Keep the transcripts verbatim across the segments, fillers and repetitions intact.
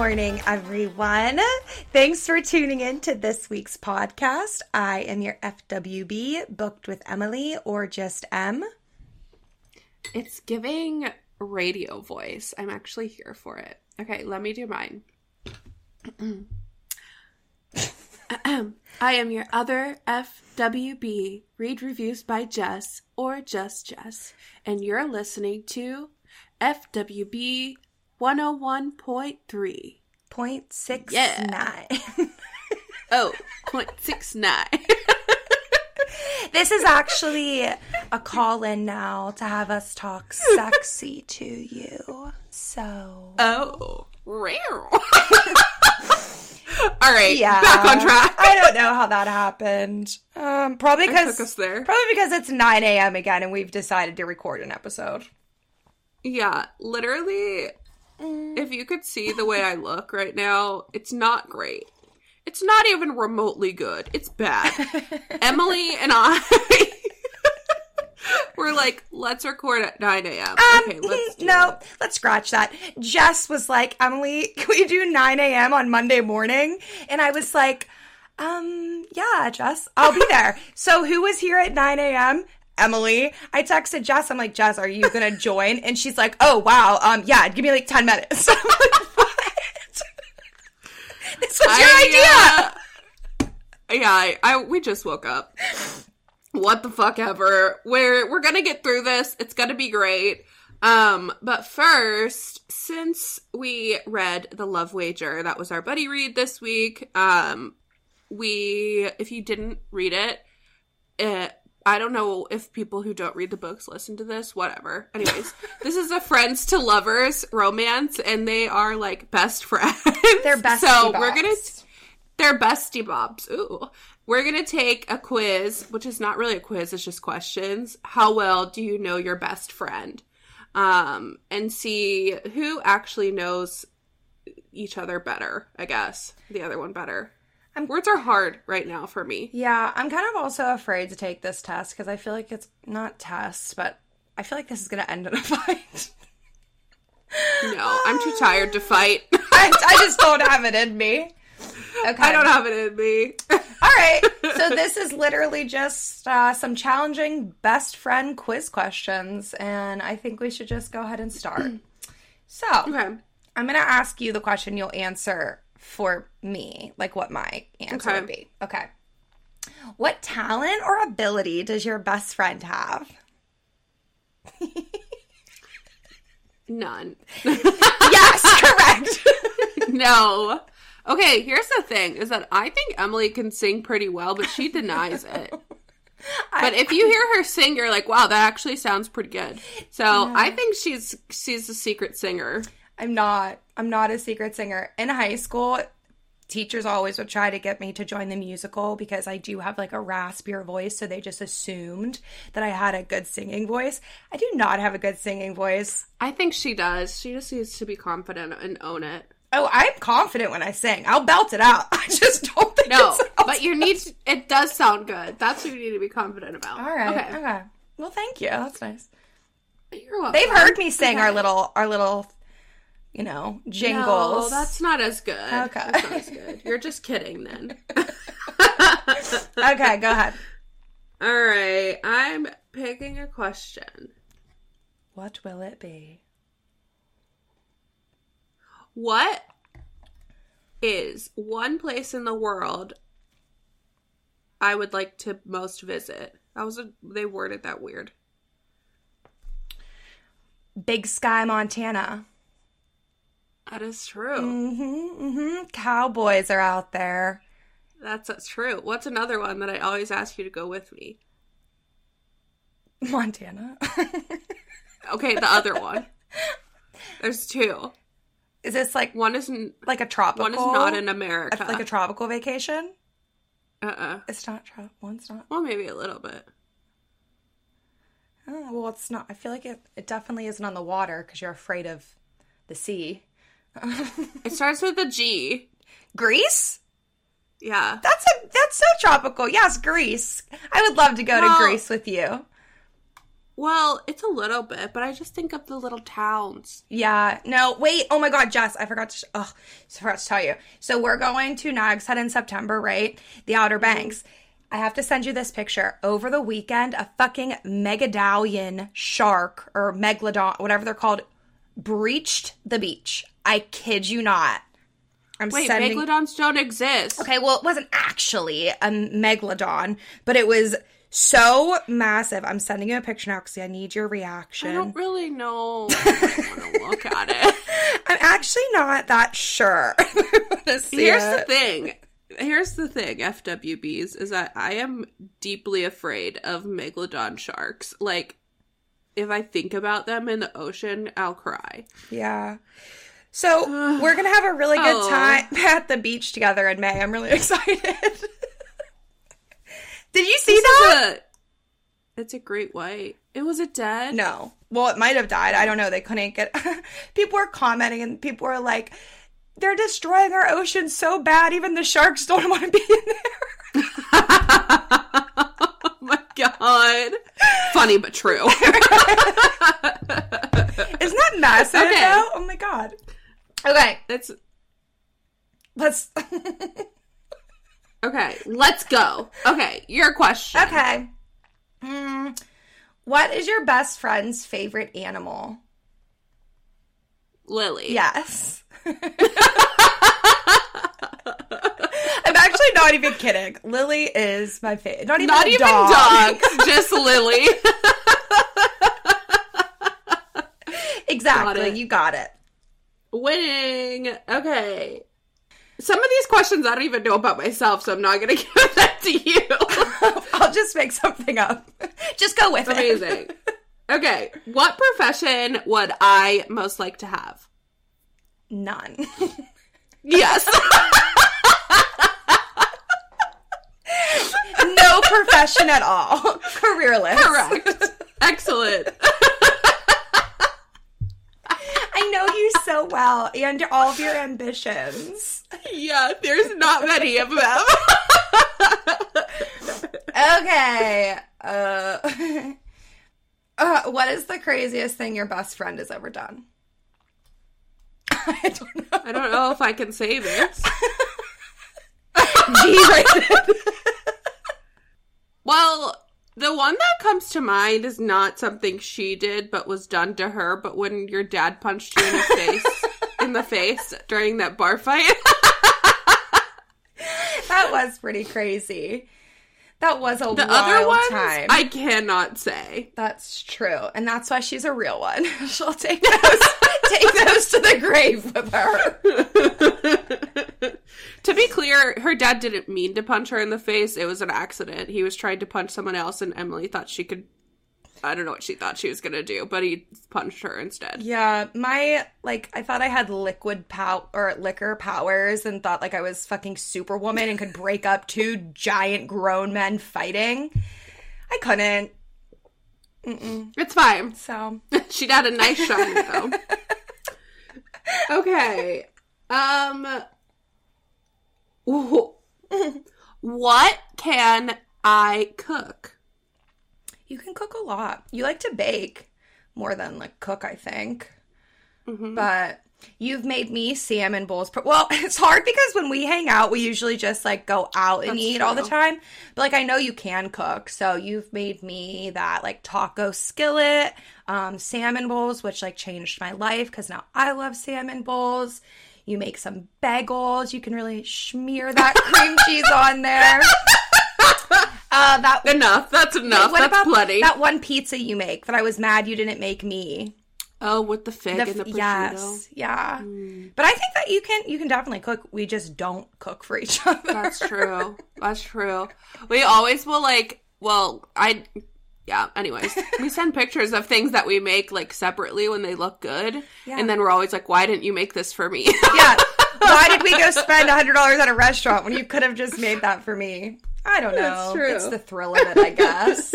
morning, everyone. Thanks for tuning in to this week's podcast. I am your F W B, booked with Emilee, or just Em. It's giving radio voice. I'm actually here for it. Okay, let me do mine. I am your other F W B, read reviews by Jess, or just Jess, and you're listening to F W B one oh one point three. point six nine. Yeah. Oh, point six nine. This is actually a call-in now to have us talk sexy to you. So. Oh, rare. All right, yeah. Back on track. I don't know how that happened. Um, probably because took us there. Probably because it's nine a.m. again and we've decided to record an episode. Yeah, literally, mm. If you could see the way I look right now, it's not great. It's not even remotely good. It's bad. Emilee and I were like, let's record at nine a.m. Um, okay, let's do No, it. Let's scratch that. Jess was like, Emilee, can we do nine a.m. on Monday morning? And I was like, um, yeah, Jess, I'll be there. So who was here at nine a.m.? Emilee. I texted Jess. I'm like, Jess, are you going to join? And she's like, oh, wow. Um, yeah, give me like ten minutes. I'm like, what? This was your I, idea. Uh, yeah, I, I, we just woke up. What the fuck ever. We're, we're going to get through this. It's going to be great. Um, but first, since we read The Love Wager, that was our buddy read this week. Um, we, if you didn't read it, it, I don't know if people who don't read the books listen to this, whatever. Anyways, this is a friends to lovers romance, and they are, like, best friends. They're bestie so bobs. We're gonna, they're bestie bobs. Ooh. We're going to take a quiz, which is not really a quiz, it's just questions. How well do you know your best friend? Um, and see who actually knows each other better, I guess. The other one better. I'm, Words are hard right now for me. Yeah, I'm kind of also afraid to take this test because I feel like it's not test, but I feel like this is going to end in a fight. No, I'm too tired to fight. I, I just don't have it in me. Okay. I don't have it in me. All right, so this is literally just uh, some challenging best friend quiz questions, and I think we should just go ahead and start. So, okay. I'm going to ask you the question, you'll answer for me, like what my answer okay. would be. Okay. What talent or ability does your best friend have? None. Yes, correct. No. Okay, here's the thing, is that I think Emilee can sing pretty well, but she denies it. I, but if you hear her sing, you're like, wow, that actually sounds pretty good. So yeah. I think she's she's a secret singer. I'm not. I'm not a secret singer. In high school, teachers always would try to get me to join the musical because I do have like a raspier voice. So they just assumed that I had a good singing voice. I do not have a good singing voice. I think she does. She just needs to be confident and own it. Oh, I'm confident when I sing. I'll belt it out. I just don't think no, it sounds No, but you need to, it does sound good. That's what you need to be confident about. All right. Okay. okay. Well, thank you. That's nice. You're welcome. They've heard me sing okay. our little our little... You know, jingles. No, that's not as good. Okay. That's not as good. You're just kidding then. Okay, go ahead. All right. I'm picking a question. What will it be? What is one place in the world I would like to most visit? That was a, they worded that weird. Big Sky, Montana. That is true. Mm-hmm, mm-hmm. Cowboys are out there. That's, that's true. What's another one that I always ask you to go with me? Montana. Okay, the other one. There's two. Is this like... One is... Like a tropical... One is not in America. Like a tropical vacation? Uh-uh. It's not... Tro- one's not... Well, maybe a little bit. Oh, well, it's not... I feel like it, it definitely isn't on the water because you're afraid of the sea. It starts with a G. Greece? Yeah. That's a that's so tropical. Yes, Greece. I would love to go well, to Greece with you. Well, it's a little bit, but I just think of the little towns. Yeah. No, wait. Oh, my God, Jess. I forgot to sh- oh, I forgot to tell you. So we're going to Nags Head in September, right? The Outer Banks. I have to send you this picture. Over the weekend, a fucking megadallion shark or megalodon, whatever they're called, breached the beach. I kid you not. I'm Wait, sending... megalodons don't exist. Okay, well, it wasn't actually a megalodon, but it was so massive. I'm sending you a picture now because I need your reaction. I don't really know. I don't want to look at it. I'm actually not that sure. see Here's it. the thing. Here's the thing, F W Bs, is that I am deeply afraid of megalodon sharks. Like, if I think about them in the ocean, I'll cry. Yeah. So, we're going to have a really good oh. time at the beach together in May. I'm really excited. Did you see this that? A, it's a great white. It was it dead? No. Well, it might have died. I don't know. They couldn't get... People were commenting and people were like, they're destroying our ocean so bad, even the sharks don't want to be in there. Oh, my God. Funny, but true. Isn't that massive, okay. though? Oh, my God. Okay. It's... Let's... Okay, let's go. Okay, your question. Okay. Mm, what is your best friend's favorite animal? Lily. Yes. I'm actually not even kidding. Lily is my favorite. Not even Not even dog. dogs, just Lily. Exactly. Got you got it. Winning. Okay. Some of these questions I don't even know about myself, so I'm not going to give that to you. I'll just make something up. Just go with Amazing. it. Amazing. Okay. What profession would I most like to have? None. Yes. No profession at all. Careerless. Correct. Excellent. I know you so well and all of your ambitions. Yeah, there's not many of them. Okay. Uh, uh, what is the craziest thing your best friend has ever done? I don't know. I don't know if I can say this. G-rated. Well, the one that comes to mind is not something she did, but was done to her. But when your dad punched you in the face, in the face during that bar fight, that was pretty crazy. That was a the wild other ones, time. I cannot say. That's true, and that's why she's a real one. She'll take those, take those to the grave with her. To be clear, her dad didn't mean to punch her in the face. It was an accident. He was trying to punch someone else, and Emilee thought she could... I don't know what she thought she was going to do, but he punched her instead. Yeah, my... Like, I thought I had liquid pow- or liquor powers and thought, like, I was fucking Superwoman and could break up two giant grown men fighting. I couldn't. Mm-mm. It's fine. So... She got a nice shot, though. Okay. Um... Ooh. What can I cook? You can cook a lot. You like to bake more than, like, cook, I think. Mm-hmm. But you've made me salmon bowls. Well, it's hard because when we hang out, we usually just, like, go out and That's eat true. all the time. But, like, I know you can cook. So you've made me that, like, taco skillet, um, salmon bowls, which, like, changed my life because now I love salmon bowls. You make some bagels. You can really smear that cream cheese on there. Uh, that enough. That's enough. What That's about plenty. That one pizza you make that I was mad you didn't make me. Oh, with the fig the, and the prosciutto. Yes, yeah. Mm. But I think that you can you can definitely cook. We just don't cook for each other. That's true. That's true. We always will like. Well, I. Yeah, anyways, we send pictures of things that we make, like, separately when they look good, yeah. and then we're always like, why didn't you make this for me? Yeah, why did we go spend one hundred dollars at a restaurant when you could have just made that for me? I don't know. That's true. It's the thrill of it, I guess.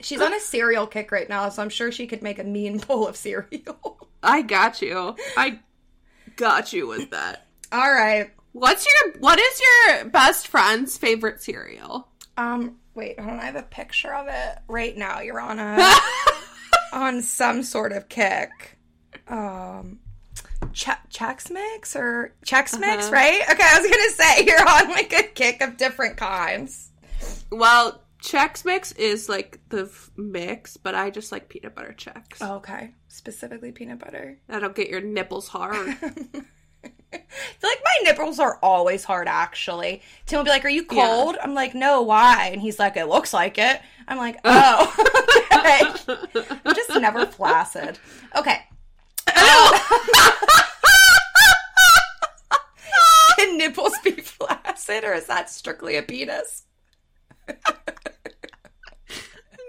She's on a cereal kick right now, so I'm sure she could make a mean bowl of cereal. I got you. I got you with that. All right. What's your, what is your best friend's favorite cereal? Um... Wait, hold on. I have a picture of it right now. You're on a on some sort of kick. Um, Ch- Chex Mix or Chex uh-huh. Mix, right? Okay, I was gonna say you're on like a kick of different kinds. Well, Chex Mix is like the f- mix, but I just like peanut butter Chex. Oh, okay, specifically peanut butter. That'll get your nipples hard. I feel like my nipples are always hard, actually. Tim will be like, are you cold? Yeah. I'm like, no, why? And he's like, it looks like it. I'm like, oh. Okay. I'm just never flaccid. Okay. Um, can nipples be flaccid, or is that strictly a penis?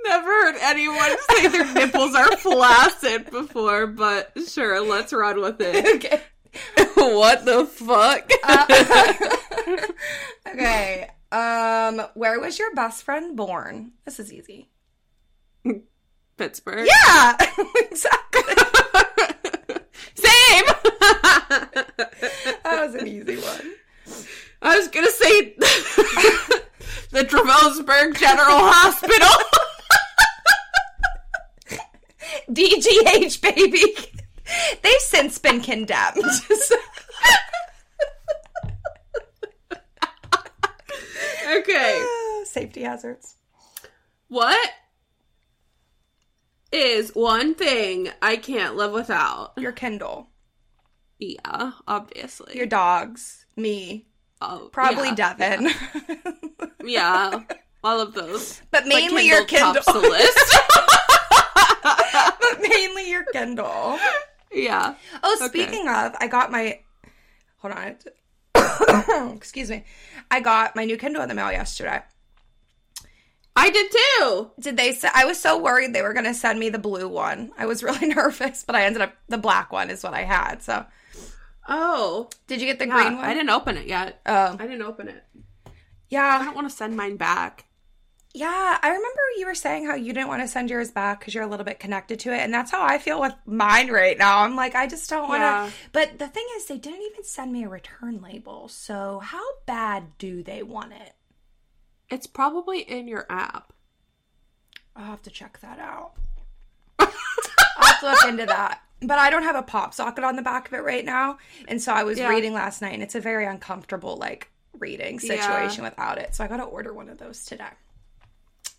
Never heard anyone say their nipples are flaccid before, but sure, let's run with it. Okay. What the fuck? Uh, okay. Um, where was your best friend born? This is easy. Pittsburgh. Yeah! Exactly. Same! That was an easy one. I was gonna say the Travelsburg General Hospital. D G H, baby. They've since been condemned. Okay. Uh, safety hazards. What is one thing I can't live without? Your Kindle. Yeah, obviously. Your dogs. Me. Oh, probably yeah, Devin. Yeah. Yeah, all of those. But mainly Kindle your Kindle. Tops the list. But mainly your Kindle. Yeah. Oh, speaking okay. of, I got my, hold on, excuse me, I got my new Kindle in the mail yesterday. I did too. Did they, se- I was so worried they were going to send me the blue one. I was really nervous, but I ended up, the black one is what I had, so. Oh. Did you get the yeah, green one? I didn't open it yet. Oh. I didn't open it. Yeah. I don't want to send mine back. Yeah, I remember you were saying how you didn't want to send yours back because you're a little bit connected to it, and that's how I feel with mine right now. I'm like, I just don't want to. Yeah. But the thing is, they didn't even send me a return label, so how bad do they want it? It's probably in your app. I'll have to check that out. I'll have to look into that. But I don't have a pop socket on the back of it right now, and so I was yeah. reading last night, and it's a very uncomfortable, like, reading situation yeah. without it, so I got to order one of those today.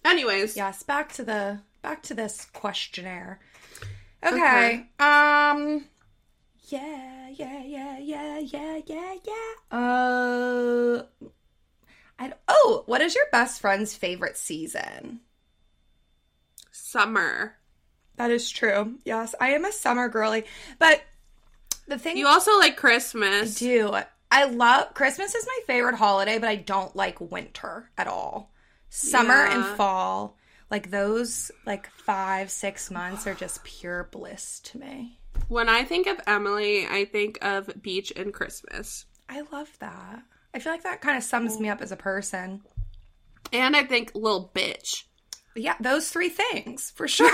Anyways. Yes, back to the back to this questionnaire. Okay. okay. Um yeah, yeah, yeah, yeah, yeah, yeah, yeah. Uh I Oh, what is your best friend's favorite season? Summer. That is true. Yes, I am a summer girly. But the thing You also like Christmas. I do. I love Christmas is my favorite holiday, but I don't like winter at all. Summer yeah. and fall, like those, like five, six months are just pure bliss to me. When I think of Emilee, I think of beach and Christmas. I love that. I feel like that kind of sums me up as a person. And I think little bitch. Yeah, those three things, for sure.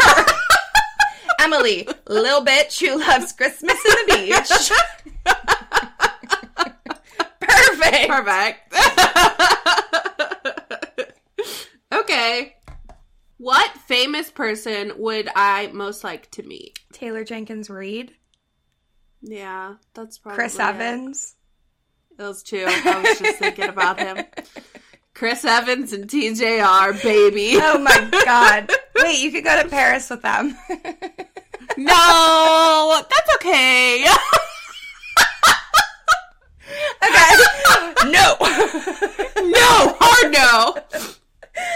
Emilee, little bitch who loves Christmas and the beach. Perfect. Perfect. Okay, what famous person would I most like to meet? Taylor Jenkins Reid. Yeah, that's probably Chris it. Evans. Those two. I was just thinking about him. Chris Evans and T J R, baby. Oh my God. Wait, you could go to Paris with them. No, that's okay. Okay. No. No, hard no.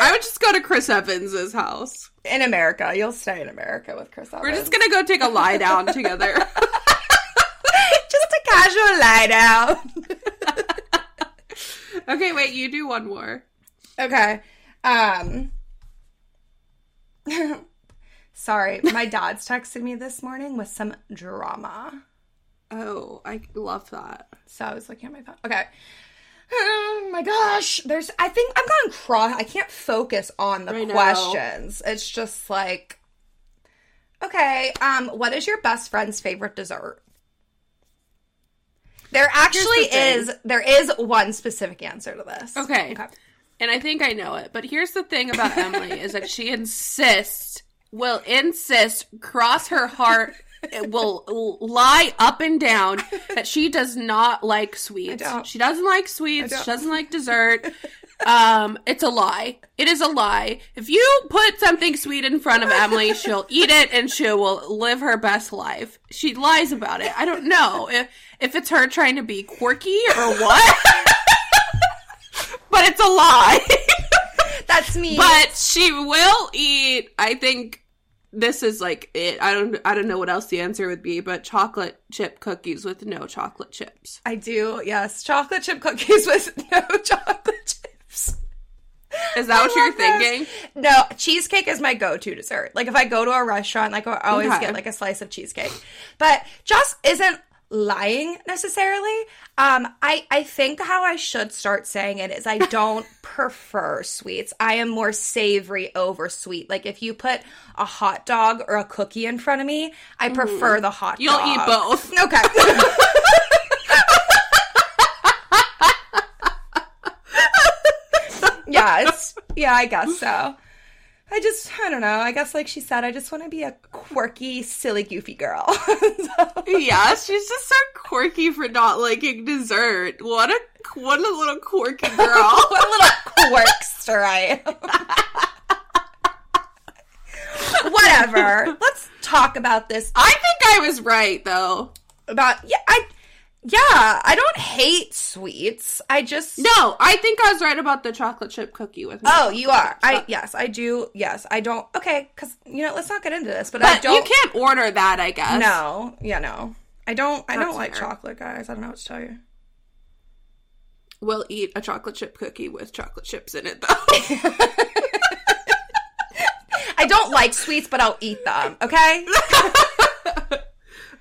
I would just go to Chris Evans' house. In America. You'll stay in America with Chris Evans. We're just going to go take a lie down together. Just a casual lie down. Okay, wait. You do one more. Okay. Um. Sorry. My dad's texted me this morning with some drama. Oh, I love that. So I was looking at my phone. Okay. Oh my gosh. There's, I think I'm going cross. I can't focus on the right questions. Now. It's just like, okay, um, what is your best friend's favorite dessert? There actually is, there is one specific answer to this. Okay. okay. And I think I know it. But here's the thing about Emilee is that she insists, will insist, cross her heart, it will lie up and down that she does not like sweets. She doesn't like sweets. She doesn't like dessert. Um, it's a lie. It is a lie. If you put something sweet in front of Emilee, she'll eat it and she will live her best life. She lies about it. I don't know if, if it's her trying to be quirky or what, but it's a lie. That's me. But she will eat, I think... This is like it. I don't I don't know what else the answer would be, but chocolate chip cookies with no chocolate chips. I do, yes. Chocolate chip cookies with no chocolate chips. Is that I what you're those. Thinking? No, cheesecake is my go-to dessert. Like if I go to a restaurant, like I always okay. get like a slice of cheesecake. But Joss isn't lying necessarily. Um, I, I think how I should start saying it is I don't prefer sweets. I am more savory over sweet. Like if you put a hot dog or a cookie in front of me, I prefer mm. the hot You'll dog. You'll eat both. Okay. yeah, it's, yeah, I guess so. I just, I don't know. I guess, like she said, I just want to be a quirky, silly, goofy girl. so. Yeah, she's just so quirky for not liking dessert. What a, what a little quirky girl. What a little quirkster I am. Whatever. Let's talk about this. I think I was right, though. About, yeah, I... Yeah, I don't hate sweets. I just... No, I think I was right about the chocolate chip cookie with me. Oh, you are. I Yes, I do. Yes, I don't... Okay, because, you know, let's not get into this, but, but I don't... you can't order that, I guess. No. Yeah, no. I don't That's I don't like fair. Chocolate, guys. I don't know what to tell you. We'll eat a chocolate chip cookie with chocolate chips in it, though. I don't like sweets, but I'll eat them, okay?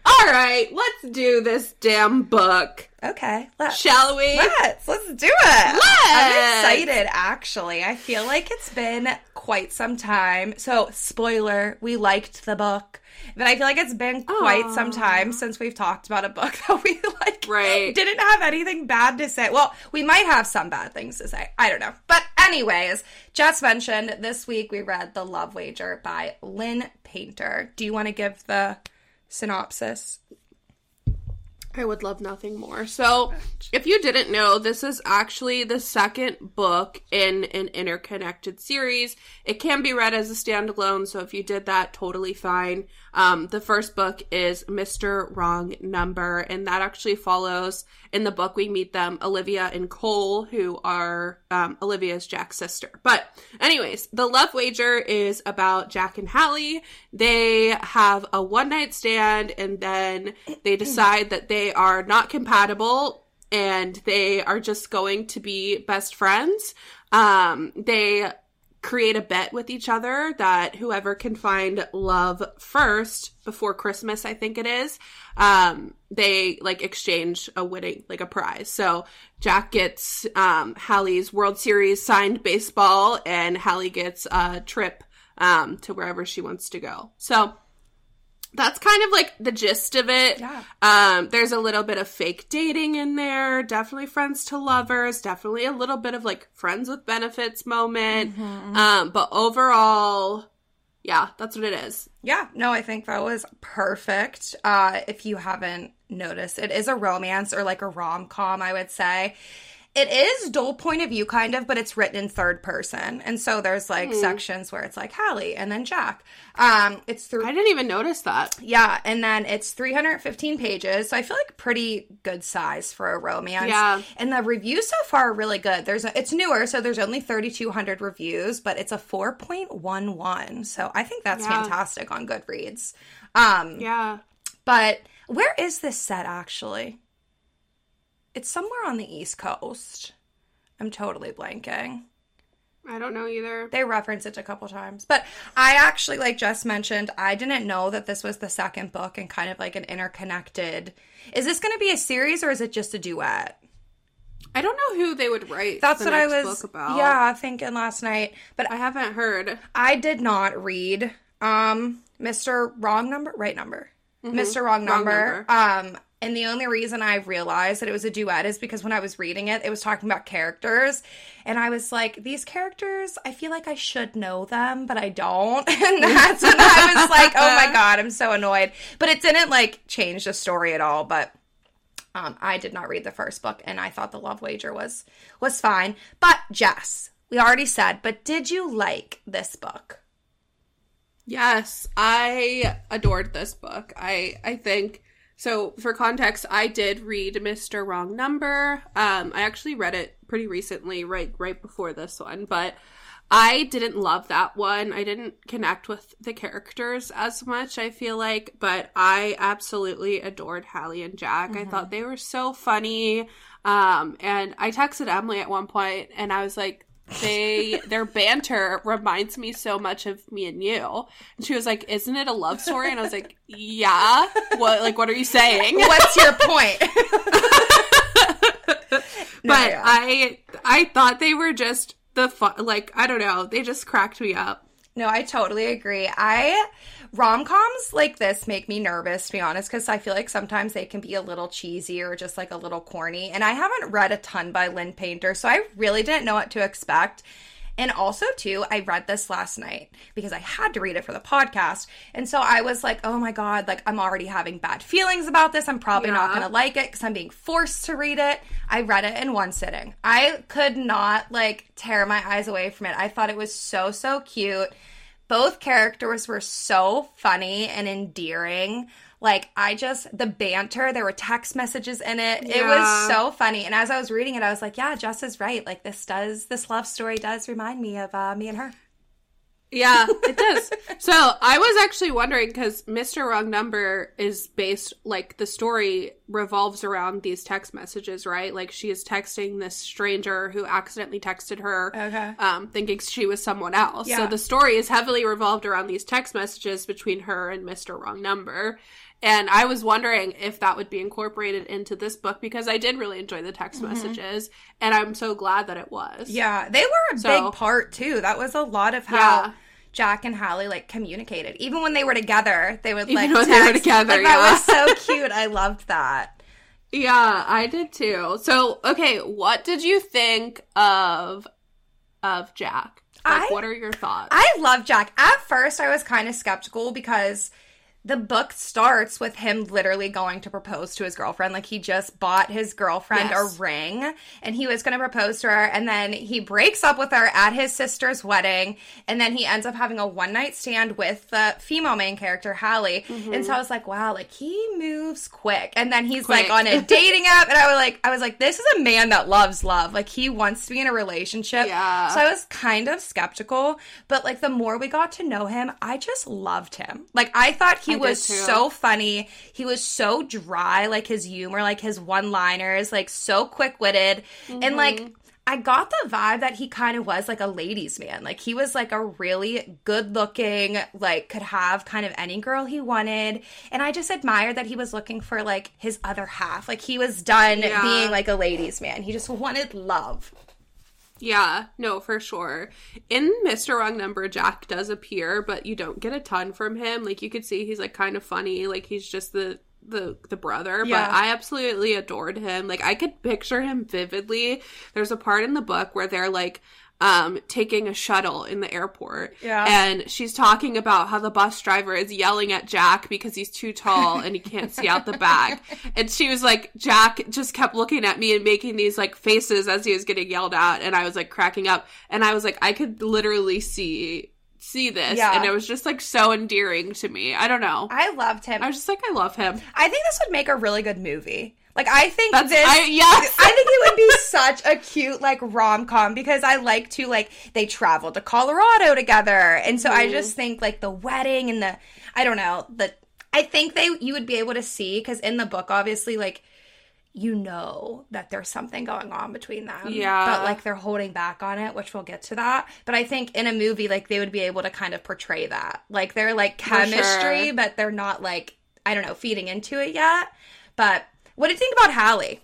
All right, let's do this damn book. Okay. Let's, Shall we? Let's. Let's do it. Let's. I'm excited, actually. I feel like it's been quite some time. So, spoiler, we liked the book. But I feel like it's been quite Aww. Some time since we've talked about a book that we, like, right. didn't have anything bad to say. Well, we might have some bad things to say. I don't know. But anyways, Jess mentioned this week we read The Love Wager by Lynn Painter. Do you want to give the... synopsis? I would love nothing more. So, if you didn't know, this is actually the second book in an interconnected series. It can be read as a standalone, so if you did that, totally fine. Um, the first book is Mister Wrong Number, and that actually follows, in the book we meet them, Olivia and Cole, who are, um, Olivia's Jack's sister. But anyways, The Love Wager is about Jack and Hallie. They have a one-night stand, and then they decide that they are not compatible and they are just going to be best friends. Um, they create a bet with each other that whoever can find love first before Christmas, I think it is, um, they like exchange a winning, like a prize. So Jack gets, um, Hallie's World Series signed baseball and Hallie gets a trip, um, to wherever she wants to go. So that's kind of, like, the gist of it. Yeah. Um, there's a little bit of fake dating in there. Definitely friends to lovers. Definitely a little bit of, like, friends with benefits moment. Mm-hmm. Um, but overall, yeah, that's what it is. Yeah. No, I think that was perfect. Uh, if you haven't noticed, it is a romance or, like, a rom-com, I would say. It is dual point of view, kind of, but it's written in third person. And so there's, like, mm. sections where it's, like, Hallie and then Jack. Um, it's through. I didn't even notice that. Yeah. And then it's three hundred fifteen pages. So I feel like pretty good size for a romance. Yeah. And the reviews so far are really good. There's a, it's newer, so there's only thirty-two hundred reviews, but it's a four point one one. So I think that's yeah. fantastic on Goodreads. Um, yeah. But where is this set, actually? It's somewhere on the East Coast. I'm totally blanking. I don't know either. They reference it a couple times. But I actually, like Jess mentioned, I didn't know that this was the second book and kind of like an interconnected. Is this going to be a series or is it just a duet? I don't know who they would write. That's what I was, about. yeah, thinking last night. But I haven't heard. I did not read um, Mister Wrong Number, right number. Mm-hmm. Mister Wrong Number. Wrong number. Um, And the only reason I realized that it was a duet is because when I was reading it, it was talking about characters. And I was like, these characters, I feel like I should know them, but I don't. And that's when I was like, oh my God, I'm so annoyed. But it didn't, like, change the story at all. But um, I did not read the first book, and I thought The Love Wager was, was fine. But Jess, we already said, but did you like this book? Yes, I adored this book. I, I think... So, for context, I did read Mister Wrong Number. Um, I actually read it pretty recently, right right before this one, but I didn't love that one. I didn't connect with the characters as much, I feel like, but I absolutely adored Hallie and Jack. Mm-hmm. I thought they were so funny, um, and I texted Emily at one point, and I was like, they their banter reminds me so much of Me and You. And she was like, isn't it a love story? And I was like, yeah. What like what are you saying? What's your point? but no, yeah. I I thought they were just the fun, like, I don't know, they just cracked me up. No, I totally agree. I rom-coms like this make me nervous, to be honest, because I feel like sometimes they can be a little cheesy or just like a little corny. And I haven't read a ton by Lynn Painter, so I really didn't know what to expect. And also, too, I read this last night because I had to read it for the podcast. And so I was like, oh, my God, like, I'm already having bad feelings about this. I'm probably yeah. not going to like it because I'm being forced to read it. I read it in one sitting. I could not, like, tear my eyes away from it. I thought it was so, so cute. Both characters were so funny and endearing. Like, I just, the banter, there were text messages in it. Yeah. It was so funny. And as I was reading it, I was like, yeah, Jess is right. Like, this does, this love story does remind me of uh, me and her. Yeah, it does. So, I was actually wondering, because Mister Wrong Number is based, like, the story revolves around these text messages, right? Like, she is texting this stranger who accidentally texted her, okay. um, thinking she was someone else. Yeah. So, the story is heavily revolved around these text messages between her and Mister Wrong Number. And I was wondering if that would be incorporated into this book, because I did really enjoy the text mm-hmm. messages, and I'm so glad that it was. Yeah, they were a so, big part, too. That was a lot of how yeah. Jack and Hallie, like, communicated. Even when they were together, they would, like, Even when text. They were together, like, that yeah. was so cute. I loved that. Yeah, I did, too. So, okay, what did you think of of Jack? Like, I, what are your thoughts? I love Jack. At first, I was kind of skeptical because... The book starts with him literally going to propose to his girlfriend. Like, he just bought his girlfriend yes. a ring, and he was going to propose to her, and then he breaks up with her at his sister's wedding, and then he ends up having a one-night stand with the female main character, Hallie. Mm-hmm. And so I was like, wow, like, he moves quick. And then he's, quick. like, on a dating app, and I was like, I was like, this is a man that loves love. Like, he wants to be in a relationship. Yeah. So I was kind of skeptical, but, like, the more we got to know him, I just loved him. Like, I thought he I was so funny. He was so dry, like, his humor, like, his one-liners, like, so quick-witted. Mm-hmm. And, like, I got the vibe that he kind of was, like, a ladies' man. Like, he was, like, a really good-looking, like, could have kind of any girl he wanted. And I just admired that he was looking for, like, his other half. Like, he was done yeah. being, like, a ladies' man. He just wanted love. Yeah, no, for sure. In Mister Wrong Number, Jack does appear, but you don't get a ton from him. Like, you could see he's, like, kind of funny. Like, he's just the the, the brother. Yeah. But I absolutely adored him. Like, I could picture him vividly. There's a part in the book where they're, like, um, taking a shuttle in the airport. Yeah. And she's talking about how the bus driver is yelling at Jack because he's too tall and he can't see out the back. And she was like, Jack just kept looking at me and making these, like, faces as he was getting yelled at. And I was, like, cracking up. And I was like, I could literally see... see this yeah. and it was just, like, so endearing to me. I don't know, I loved him. I was just like, I love him. I think this would make a really good movie. Like, I think That's, this I, yeah. I think it would be such a cute, like, rom-com, because I like to, like, they traveled to Colorado together, and so mm. I just think, like, the wedding and the I don't know the I think they you would be able to see, because in the book, obviously, like, you know that there's something going on between them. Yeah. But, like, they're holding back on it, which we'll get to that. But I think in a movie, like, they would be able to kind of portray that. Like, they're, like, chemistry, sure. but they're not, like, I don't know, feeding into it yet. But what do you think about Hallie?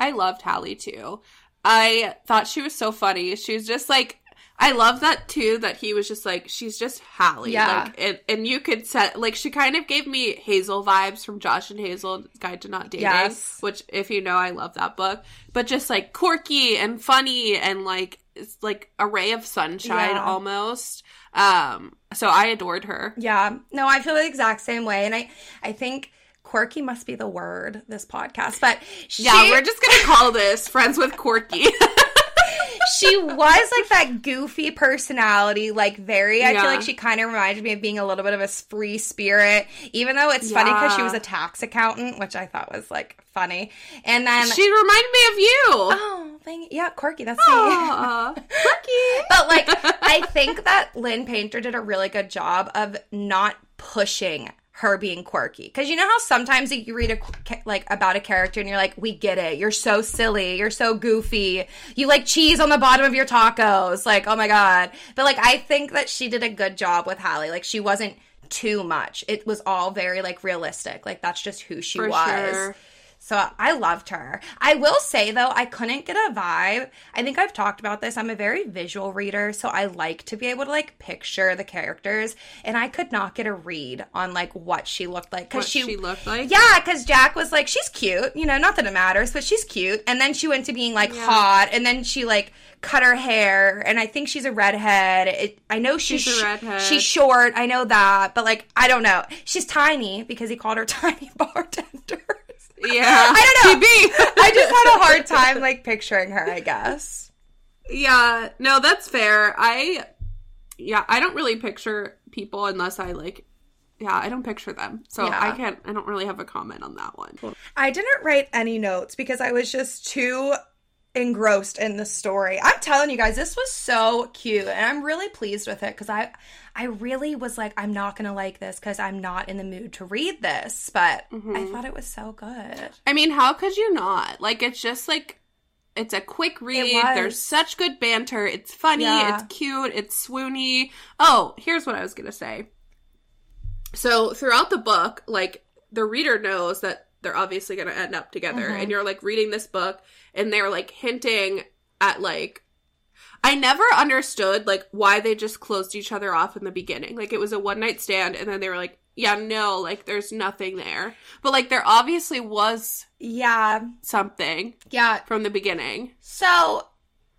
I loved Hallie, too. I thought she was so funny. She was just, like... I love that, too, that he was just like, she's just Hallie. Yeah. Like, and, and you could set, like, she kind of gave me Hazel vibes from Josh and Hazel's Guide to Not Dating. Yes. Which, if you know, I love that book. But just, like, quirky and funny and, like, it's like a ray of sunshine, yeah, almost. Um, so I adored her. Yeah. No, I feel the exact same way. And I, I think... quirky must be the word this podcast, but she... yeah, we're just gonna call this Friends with Quirky. She was like that goofy personality, like very... I yeah. feel like she kind of reminded me of being a little bit of a free spirit, even though it's yeah. funny because she was a tax accountant, which I thought was like funny. And then she reminded me of you. Oh, thank you. Yeah, quirky. That's Aww, me. Quirky. But like, I think that Lynn Painter did a really good job of not pushing her being quirky, because you know how sometimes you read a like about a character and you're like, we get it, you're so silly, you're so goofy, you like cheese on the bottom of your tacos, like, oh my god. But like, I think that she did a good job with Hallie. Like, she wasn't too much. It was all very like realistic, like that's just who she For was sure. So I loved her. I will say, though, I couldn't get a vibe. I think I've talked about this. I'm a very visual reader, so I like to be able to, like, picture the characters. And I could not get a read on, like, what she looked like. What she, she looked like? Yeah, because Jack was like, she's cute. You know, not that it matters, but she's cute. And then she went to being, like, yeah. hot. And then she, like, cut her hair. And I think she's a redhead. It, I know she's, she's, a redhead. She's short. I know that. But, like, I don't know. She's tiny because he called her Tiny Bartender. Yeah. I don't know. I just had a hard time, like, picturing her, I guess. Yeah. No, that's fair. I, yeah, I don't really picture people unless I, like, yeah, I don't picture them. So yeah. I can't, I don't really have a comment on that one. I didn't write any notes because I was just too engrossed in the story. I'm telling you guys, this was so cute. And I'm really pleased with it because I, I really was like, I'm not going to like this because I'm not in the mood to read this. But mm-hmm. I thought it was so good. I mean, how could you not? Like, it's just like, it's a quick read. There's such good banter. It's funny. Yeah. It's cute. It's swoony. Oh, here's what I was going to say. So throughout the book, like, the reader knows that they're obviously going to end up together. Mm-hmm. And you're, like, reading this book, and they're, like, hinting at, like... I never understood, like, why they just closed each other off in the beginning. Like, it was a one-night stand, and then they were like, yeah, no, like, there's nothing there. But, like, there obviously was... yeah. Something. Yeah. From the beginning. So,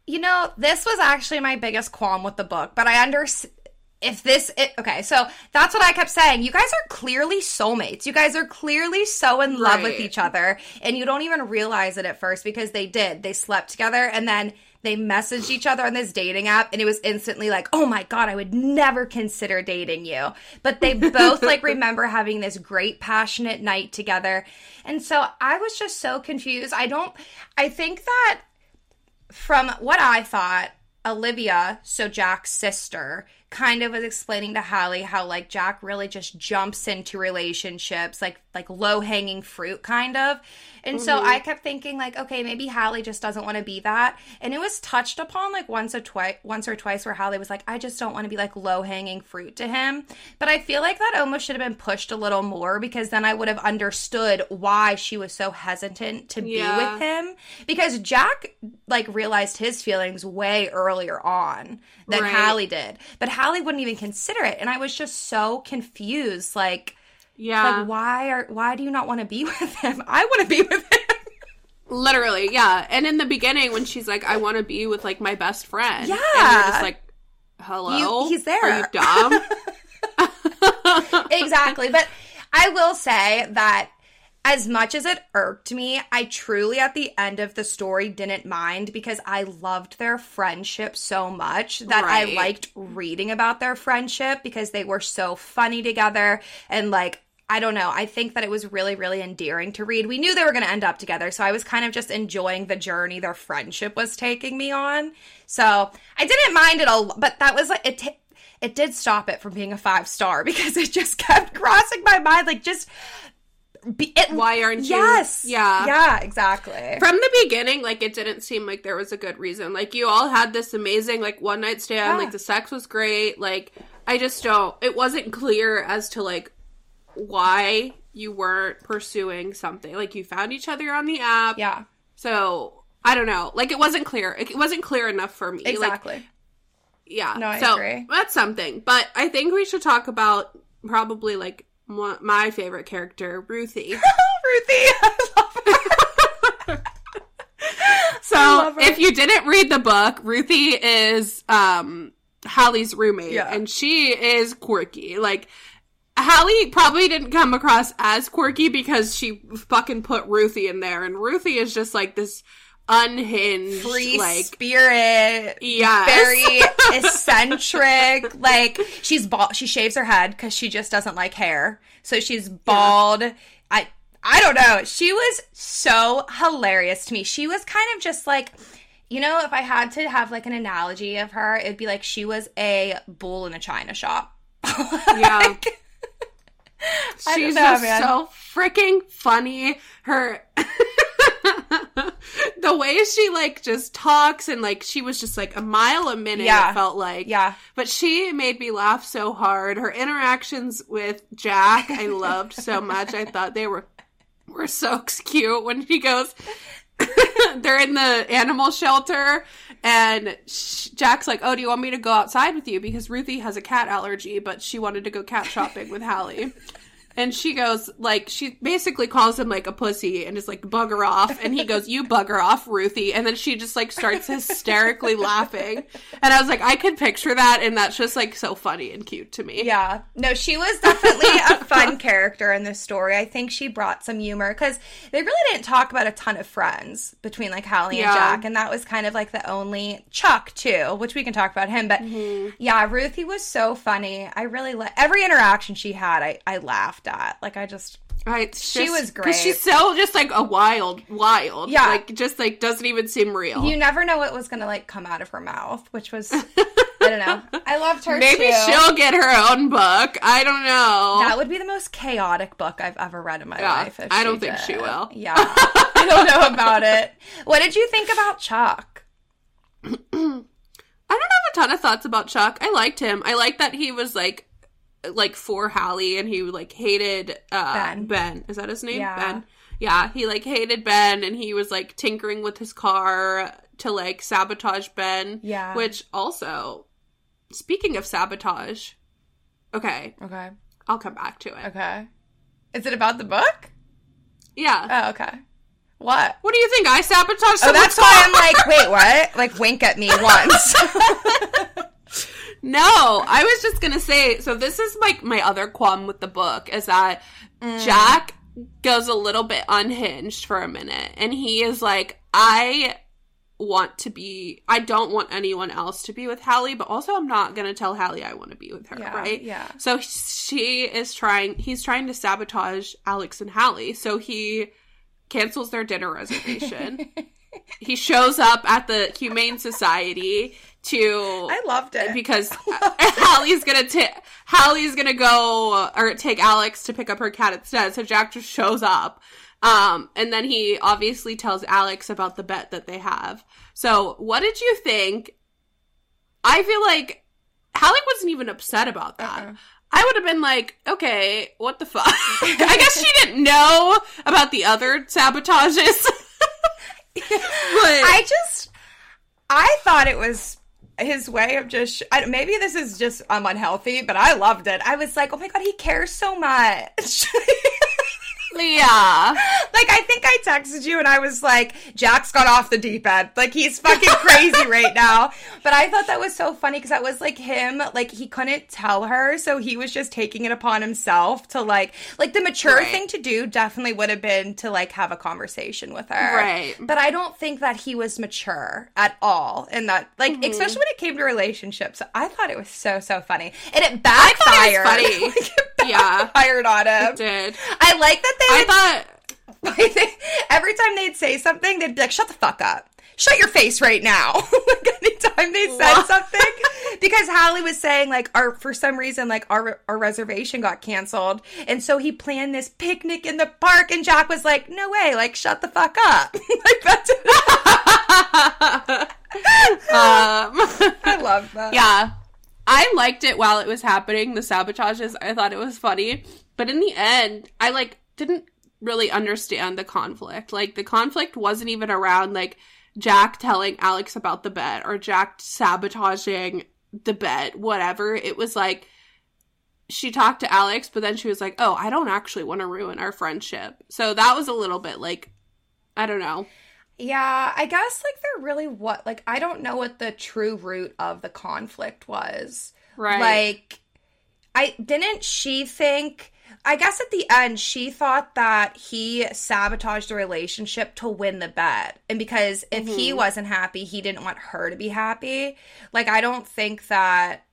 you know, this was actually my biggest qualm with the book, but I understand... If this, it, okay, so that's what I kept saying. You guys are clearly soulmates. You guys are clearly so in love right. with each other, and you don't even realize it at first because they did. They slept together, and then they messaged each other on this dating app, and it was instantly like, oh my god, I would never consider dating you. But they both, like, remember having this great, passionate night together. And so I was just so confused. I don't, I think that from what I thought, Olivia, so Jack's sister, kind of was explaining to Hallie how, like, Jack really just jumps into relationships, like, like low-hanging fruit, kind of. And mm-hmm. so I kept thinking, like, okay, maybe Hallie just doesn't want to be that. And it was touched upon, like, once or, twi- once or twice where Hallie was like, I just don't want to be, like, low-hanging fruit to him. But I feel like that almost should have been pushed a little more, because then I would have understood why she was so hesitant to yeah. be with him. Because Jack, like, realized his feelings way earlier on than right. Hallie did. But Hallie wouldn't even consider it. And I was just so confused, like... yeah. Like, why are why do you not want to be with him? I want to be with him. Literally, yeah. And in the beginning, when she's like, I want to be with, like, my best friend. Yeah. And you're just like, hello? You, he's there. Are you dumb? Exactly. But I will say that as much as it irked me, I truly, at the end of the story, didn't mind, because I loved their friendship so much that right. I liked reading about their friendship because they were so funny together and, like, I don't know. I think that it was really, really endearing to read. We knew they were going to end up together, so I was kind of just enjoying the journey their friendship was taking me on. So I didn't mind it a lot, but that was like it. T- it did stop it from being a five star because it just kept crossing my mind, like, just. Be- it, Why aren't you? Yes. Yeah. Yeah, exactly. From the beginning, like, it didn't seem like there was a good reason. Like, you all had this amazing, like, one-night stand. Yeah. Like, the sex was great. Like, I just don't... It wasn't clear as to, like, why you weren't pursuing something. Like, you found each other on the app. Yeah. So, I don't know. Like, it wasn't clear. It wasn't clear enough for me. Exactly. Like, Yeah. No, I so, agree. That's something. But I think we should talk about probably, like, one, my favorite character, Ruthie. Ruthie! I love her. So, if you didn't read the book, Ruthie is um, Hallie's roommate. Yeah. And she is quirky. Like, Hallie probably didn't come across as quirky because she fucking put Ruthie in there. And Ruthie is just, like, this unhinged, free like, spirit, yes. very eccentric. Like, she's bald. She shaves her head because she just doesn't like hair. So she's bald. Yeah. I I don't know. She was so hilarious to me. She was kind of just like, you know, if I had to have like an analogy of her, it'd be like she was a bull in a china shop. Yeah. Like, she's know, just man. so freaking funny. Her. The way she, like, just talks and, like, she was just, like, a mile a minute, yeah. it felt like. Yeah. But she made me laugh so hard. Her interactions with Jack, I loved so much. I thought they were were so cute when she goes, they're in the animal shelter, and she, Jack's like, oh, do you want me to go outside with you? Because Ruthie has a cat allergy, but she wanted to go cat shopping with Hallie. And she goes, like, she basically calls him, like, a pussy and is like, bugger off. And he goes, you bugger off, Ruthie. And then she just, like, starts hysterically laughing. And I was like, I could picture that. And that's just, like, so funny and cute to me. Yeah. No, she was definitely a fun character in this story. I think she brought some humor. Because they really didn't talk about a ton of friends between, like, Hallie yeah. and Jack. And that was kind of, like, the only... Chuck, too, which we can talk about him. But, mm-hmm. yeah, Ruthie was so funny. I really... Li- Every interaction she had, I, I laughed. At. Like, I just... Right, she just, was great. Because she's so just, like, a wild, wild. Yeah. Like, just, like, doesn't even seem real. You never know what was gonna, like, come out of her mouth, which was... I don't know. I loved her, Maybe too. Maybe she'll get her own book. I don't know. That would be the most chaotic book I've ever read in my yeah, life. If I don't she think did. she will. Yeah. I don't know about it. What did you think about Chuck? I don't have a ton of thoughts about Chuck. I liked him. I liked that he was, like... like, for Hallie, and he, like, hated, uh, Ben. Ben. Is that his name? Yeah. Ben. Yeah, he, like, hated Ben, and he was, like, tinkering with his car to, like, sabotage Ben. Yeah. Which, also, speaking of sabotage, okay. Okay. I'll come back to it. Okay. Is it about the book? Yeah. Oh, okay. What? What do you think? I sabotaged someone's car? Oh, that's why I'm like, wait, what? Like, wink at me once. No, I was just going to say, so this is, like, my other qualm with the book, is that mm. Jack goes a little bit unhinged for a minute, and he is like, I want to be, I don't want anyone else to be with Hallie, but also I'm not going to tell Hallie I want to be with her, yeah, right? Yeah. So she is trying, he's trying to sabotage Alex and Hallie, so he cancels their dinner reservation. He shows up at the Humane Society to I loved it because loved Hallie's gonna t- Hallie's gonna go or take Alex to pick up her cat instead. So Jack just shows up, um, and then he obviously tells Alex about the bet that they have. So what did you think? I feel like Hallie wasn't even upset about that. Uh-uh. I would have been like, okay, what the fuck? I guess she didn't know about the other sabotages. But I just I thought it was. His way of just, I, maybe this is just, I'm unhealthy, but I loved it. I was like, oh my god, he cares so much. Yeah. Like, I think I texted you and I was like, Jack's got off the deep end. Like, he's fucking crazy right now. But I thought that was so funny because that was, like, him. Like, he couldn't tell her, so he was just taking it upon himself to, like, like the mature right. thing to do definitely would have been to, like, have a conversation with her. Right. But I don't think that he was mature at all in that, like, mm-hmm. especially when it came to relationships. I thought it was so, so funny. And it backfired. I thought it was funny. Like, it backfired yeah, on him. It did. I like that. They I thought like, they, every time they'd say something, they'd be like, shut the fuck up. Shut your face right now. Like, anytime they said what? something. Because Hallie was saying, like, our for some reason, like, our our reservation got canceled. And so he planned this picnic in the park. And Jack was like, no way. Like, shut the fuck up. Like, that's it. um, I love that. Yeah. I liked it while it was happening, the sabotages. I thought it was funny. But in the end, I, like, didn't really understand the conflict. Like, the conflict wasn't even around, like, Jack telling Alex about the bet or Jack sabotaging the bet, whatever. It was like she talked to Alex, but then she was like, oh, I don't actually want to ruin our friendship. So that was a little bit like, I don't know. Yeah, I guess like they're really what, like, I don't know what the true root of the conflict was. Right. Like, I didn't she think, I guess at the end, she thought that he sabotaged the relationship to win the bet. And because if mm-hmm. he wasn't happy, he didn't want her to be happy. Like, I don't think that,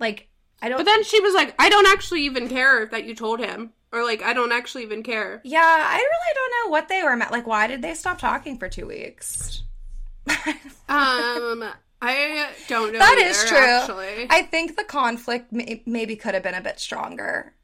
like, I don't. But then she was like, I don't actually even care that you told him. Or, like, I don't actually even care. Yeah, I really don't know what they were meant. Like, why did they stop talking for two weeks? um... I don't know. That either, is true. Actually. I think the conflict may- maybe could have been a bit stronger.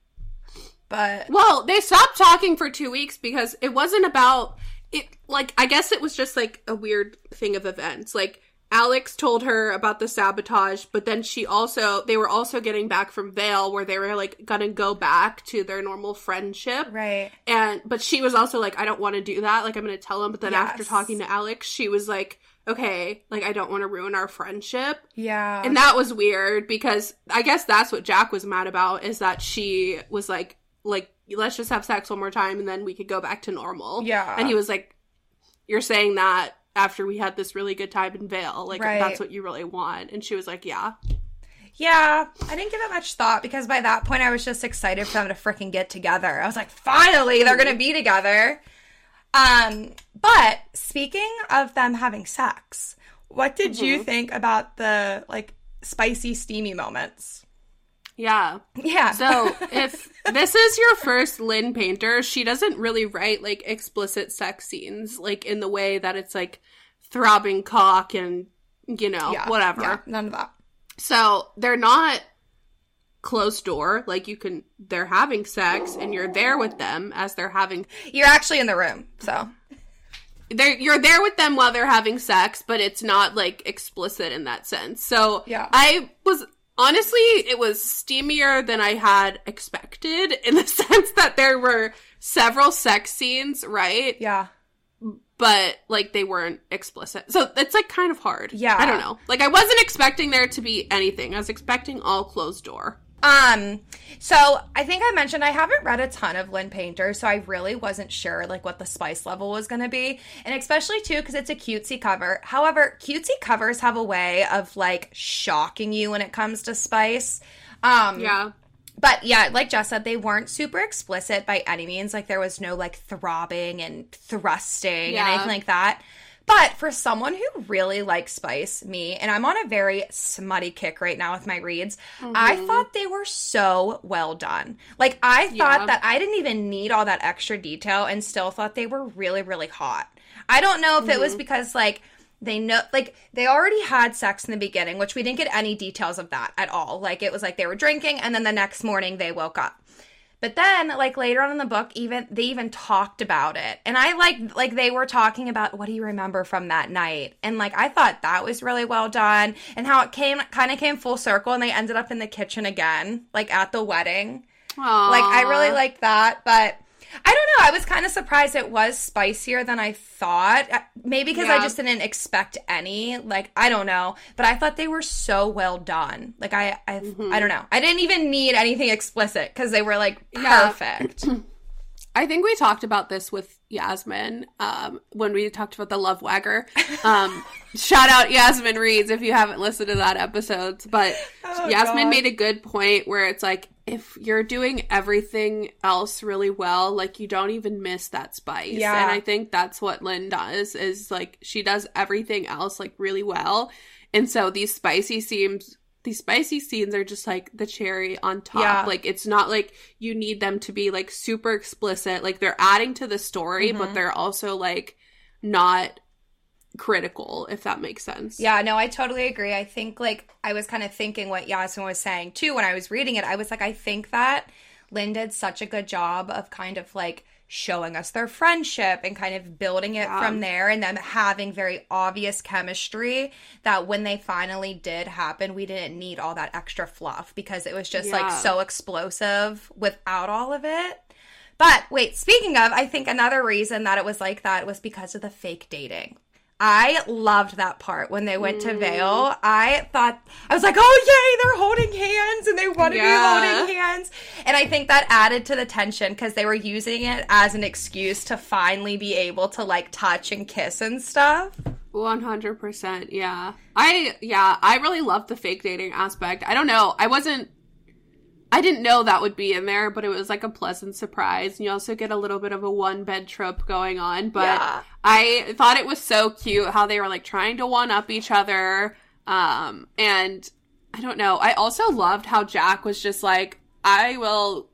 But well, they stopped talking for two weeks because it wasn't about it. Like, I guess it was just like a weird thing of events. Like, Alex told her about the sabotage, but then she also they were also getting back from Vail, where they were like gonna go back to their normal friendship, right? And but she was also like, I don't want to do that. Like, I'm gonna tell him. But then yes. after talking to Alex, she was like, okay, like, I don't want to ruin our friendship. Yeah. And that was weird because I guess that's what Jack was mad about, is that she was like, like, let's just have sex one more time and then we could go back to normal. Yeah. And he was like, you're saying that after we had this really good time in Vail. Like, right. that's what you really want. And she was like, yeah. Yeah. I didn't give it much thought because by that point I was just excited for them to freaking get together. I was like, finally, they're going to be together. Um, but speaking of them having sex, what did mm-hmm. you think about the, like, spicy, steamy moments? Yeah. Yeah. So if this is your first Lynn Painter, she doesn't really write, like, explicit sex scenes, like, in the way that it's, like, throbbing cock and, you know, yeah, whatever. Yeah, none of that. So they're not closed door. Like, you can, they're having sex and you're there with them as they're having, you're actually in the room, so they're you're there with them while they're having sex, but it's not like explicit in that sense. So yeah, I was honestly, it was steamier than I had expected, in the sense that there were several sex scenes, right? Yeah. But, like, they weren't explicit. So, it's, like, kind of hard. Yeah. I don't know. Like, I wasn't expecting there to be anything. I was expecting all closed door. Um, so I think I mentioned I haven't read a ton of Lynn Painter, so I really wasn't sure, like, what the spice level was going to be. And especially, too, because it's a cutesy cover. However, cutesy covers have a way of, like, shocking you when it comes to spice. Um, yeah. But, yeah, like Jess said, they weren't super explicit by any means. Like, there was no, like, throbbing and thrusting yeah. and anything like that. But for someone who really likes spice, me, and I'm on a very smutty kick right now with my reads, mm-hmm. I thought they were so well done. Like, I thought yeah. that I didn't even need all that extra detail and still thought they were really, really hot. I don't know if mm-hmm. it was because, like, they know, like, they already had sex in the beginning, which we didn't get any details of that at all. Like, it was like they were drinking and then the next morning they woke up. But then, like, later on in the book, even they even talked about it. And I like, like, they were talking about, what do you remember from that night? And, like, I thought that was really well done, and how it came, kind of came full circle, and they ended up in the kitchen again, like, at the wedding. Aww. Like, I really liked that, but I don't know. I was kind of surprised it was spicier than I thought. Maybe because yeah. I just didn't expect any. Like, I don't know. But I thought they were so well done. Like, I I, mm-hmm. I don't know. I didn't even need anything explicit because they were, like, perfect. Yeah. I think we talked about this with Yasmin um, when we talked about The Love Wager. Um, shout out Yasmin Reads if you haven't listened to that episode. But oh, Yasmin God. made a good point where it's like, if you're doing everything else really well, like, you don't even miss that spice. Yeah. And I think that's what Lynn does, is, like, she does everything else, like, really well. And so these spicy scenes, these spicy scenes are just, like, the cherry on top. Yeah. Like, it's not like you need them to be, like, super explicit. Like, they're adding to the story, mm-hmm. but they're also, like, not critical, if that makes sense. Yeah, no, I totally agree. I think, like, I was kind of thinking what Yasmin was saying, too, when I was reading it. I was like, I think that Lynn did such a good job of kind of, like, showing us their friendship and kind of building it yeah. from there, and them having very obvious chemistry, that when they finally did happen, we didn't need all that extra fluff because it was just, yeah. like, so explosive without all of it. But, wait, speaking of, I think another reason that it was like that was because of the fake dating. I loved that part when they went mm. to Vail. I thought, I was like, oh, yay, they're holding hands and they want to yeah. be holding hands. And I think that added to the tension because they were using it as an excuse to finally be able to, like, touch and kiss and stuff. one hundred percent, yeah. I, yeah, I really loved the fake dating aspect. I don't know. I wasn't, I didn't know that would be in there, but it was, like, a pleasant surprise. And you also get a little bit of a one-bed trope going on. But yeah. I thought it was so cute how they were, like, trying to one-up each other. Um, and I don't know. I also loved how Jack was just like, I will,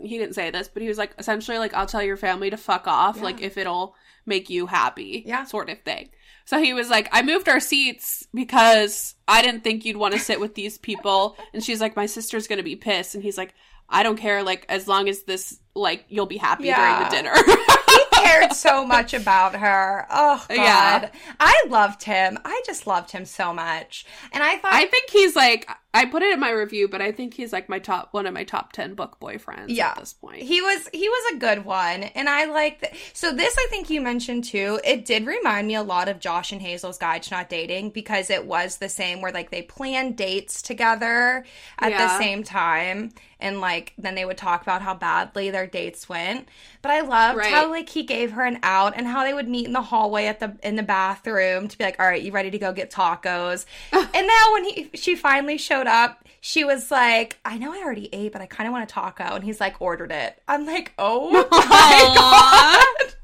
he didn't say this, but he was like, essentially, like, I'll tell your family to fuck off, yeah. like, if it'll make you happy, yeah. sort of thing. So he was like, I moved our seats because I didn't think you'd want to sit with these people. And she's like, my sister's going to be pissed. And he's like, I don't care. Like, as long as this, like, you'll be happy yeah. during the dinner. He cared so much about her. Oh, God. Yeah. I loved him. I just loved him so much. And I thought. I think he's like, I put it in my review, but I think he's like my top, one of my top ten book boyfriends yeah. at this point. He was, he was a good one. And I liked that. So this, I think you mentioned too, it did remind me a lot of Josh and Hazel's Guide to Not Dating because it was the same where like they planned dates together at yeah. the same time. And like, then they would talk about how badly their dates went. But I loved right. how like he gave her an out and how they would meet in the hallway at the, in the bathroom to be like, all right, you ready to go get tacos? And now when he, she finally showed up, she was like, I know I already ate, but I kind of want a taco. And he's like, ordered it. I'm like, oh my God.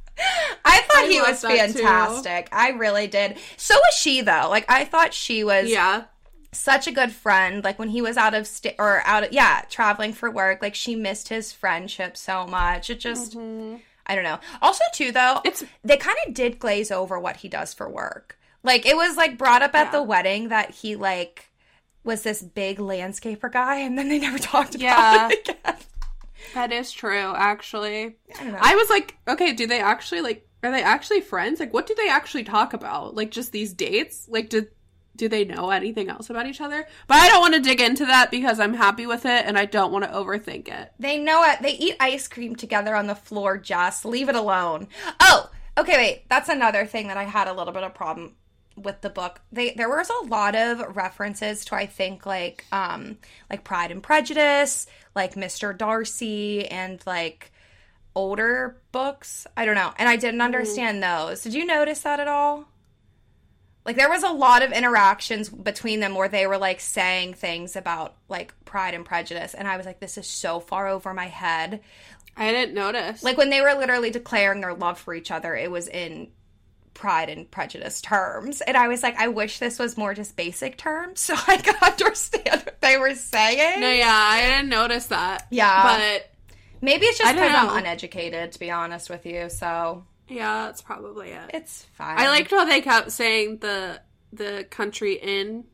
I thought I he was fantastic. Too. I really did. So was she, though. Like, I thought she was yeah. such a good friend. Like, when he was out of, st- or out of, yeah, traveling for work, like, she missed his friendship so much. It just, mm-hmm. I don't know. Also, too, though, it's- they kind of did glaze over what he does for work. Like, it was, like, brought up at yeah. the wedding that he, like, was this big landscaper guy, and then they never talked about yeah, it again. That is true, actually. I don't know. I was like, okay, do they actually, like, are they actually friends? Like, what do they actually talk about? Like, just these dates? Like, do, do they know anything else about each other? But I don't want to dig into that because I'm happy with it, and I don't want to overthink it. They know it. They eat ice cream together on the floor, Jess. Leave it alone. Oh, okay, wait. That's another thing that I had a little bit of problem with the book. They there was a lot of references to I think like um like Pride and Prejudice, like Mister Darcy, and like older books. I don't know. And I didn't understand mm. those. Did you notice that at all? Like there was a lot of interactions between them where they were like saying things about like Pride and Prejudice, and I was like, this is so far over my head. I didn't notice. Like when they were literally declaring their love for each other, it was in Pride and Prejudice terms, and I was like, I wish this was more just basic terms so I could understand what they were saying. No, yeah, I didn't notice that. Yeah, but maybe it's just because I'm uneducated, to be honest with you. So yeah, that's probably it. It's fine. I liked how they kept saying the the country inn,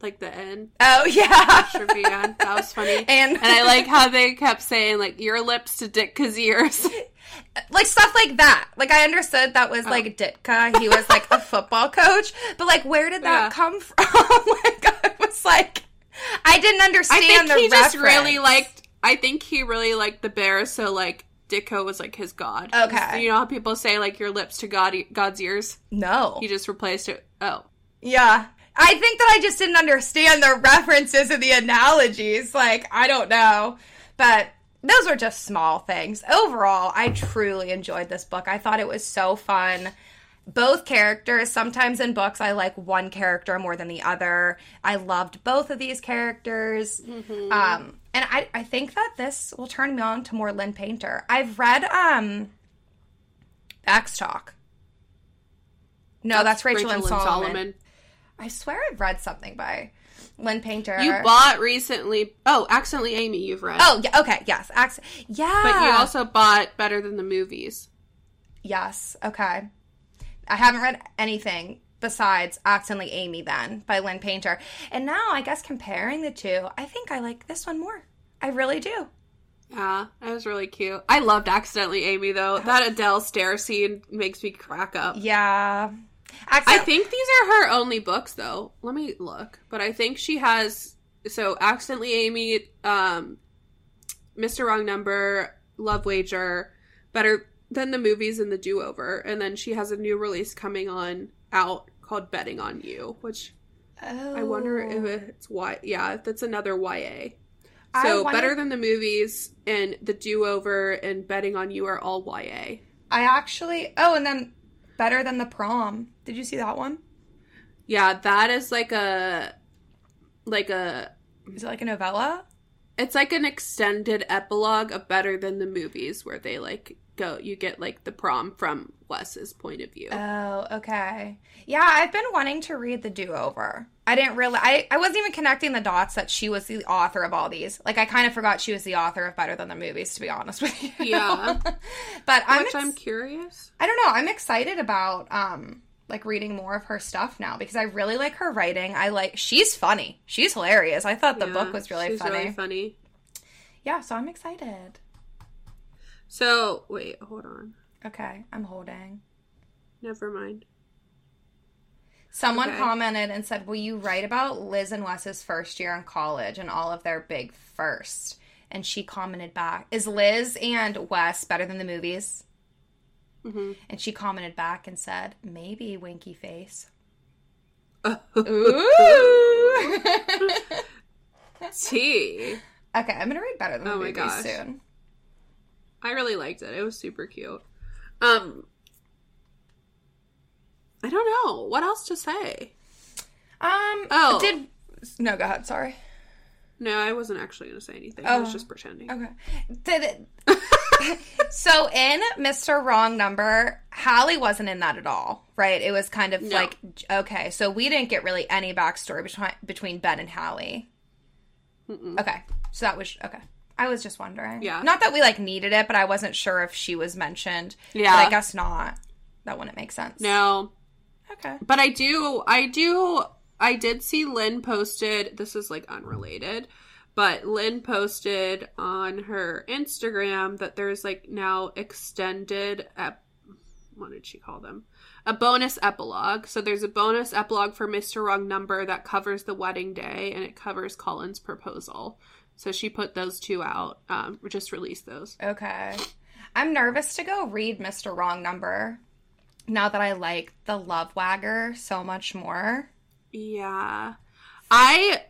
like the inn. Oh yeah, that was funny. And and I like how they kept saying like your lips to Ditka's ears. Like, stuff like that. Like, I understood that was, oh. like, Ditka. He was, like, a football coach. But, like, where did that yeah. come from? Like, I was, like, I didn't understand the I think the he reference. Just really liked, I think he really liked the Bears, so, like, Ditka was, like, his god. Okay. You know how people say, like, your lips to God, God's ears? No. He just replaced it. Oh. Yeah. I think that I just didn't understand the references and the analogies. Like, I don't know. But those were just small things. Overall, I truly enjoyed this book. I thought it was so fun. Both characters, sometimes in books, I like one character more than the other. I loved both of these characters. Mm-hmm. Um, and I, I think that this will turn me on to more Lynn Painter. I've read um, Backstock. No, that's, that's Rachel, Rachel and Solomon. Solomon. I swear I've read something by Lynn Painter. You bought recently. Oh, Accidentally Amy, you've read. Oh, yeah, okay, yes. Acc- yeah. But you also bought Better Than the Movies. Yes, okay. I haven't read anything besides Accidentally Amy then by Lynn Painter. And now, I guess, comparing the two, I think I like this one more. I really do. Yeah, that was really cute. I loved Accidentally Amy, though. That Adele stair scene makes me crack up. Yeah. Accident- I think these are her only books, though. Let me look. But I think she has, so, Accidentally Amy, um, Mister Wrong Number, Love Wager, Better Than the Movies, and The Do-Over. And then she has a new release coming on out called Betting on You, which oh. I wonder if it's why. Yeah, that's another Y A. So wonder- Better Than the Movies and The Do-Over and Betting on You are all Y A. I actually... Oh, and then Better Than the Prom. Did you see that one? Yeah, that is like a... Like a... Is it like a novella? It's like an extended epilogue of Better Than the Movies where they like go... You get like the prom from Wes's point of view. Oh, okay. Yeah, I've been wanting to read The Do-Over. I didn't really... I, I wasn't even connecting the dots that she was the author of all these. Like, I kind of forgot she was the author of Better Than the Movies, to be honest with you. Yeah. But I'm... Which ex- I'm curious. I don't know. I'm excited about, um, like, reading more of her stuff now because I really like her writing. I like... She's funny. She's hilarious. I thought the yeah, book was really she's funny. She's really funny. Yeah, so I'm excited. So, wait, hold on. Okay, I'm holding. Never mind. Someone okay. commented and said, will you write about Liz and Wes's first year in college and all of their big first? And she commented back, is Liz and Wes Better Than the Movies? Mm-hmm. And she commented back and said, maybe, winky face. Ooh. Tea. Okay, I'm going to read Better Than the oh Movies my gosh. soon. I really liked it. It was super cute. Um, I don't know. What else to say? Um, oh. Did... No, go ahead. Sorry. No, I wasn't actually going to say anything. Oh. I was just pretending. Okay. Did it... So, in Mister Wrong Number, Hallie wasn't in that at all, right? It was kind of no. like... Okay, so we didn't get really any backstory between, between Ben and Hallie. Mm-mm. Okay. So, that was... Okay. I was just wondering. Yeah. Not that we, like, needed it, but I wasn't sure if she was mentioned. Yeah. But I guess not. That wouldn't make sense. No. Okay. But I do, I do, I did see Lynn posted, this is, like, unrelated, but Lynn posted on her Instagram that there's, like, now extended, ep- what did she call them? A bonus epilogue. So there's a bonus epilogue for Mister Wrong Number that covers the wedding day, and it covers Colin's proposal. So she put those two out. Um, just released those. Okay. I'm nervous to go read Mister Wrong Number now that I like The Love Wager so much more. Yeah. I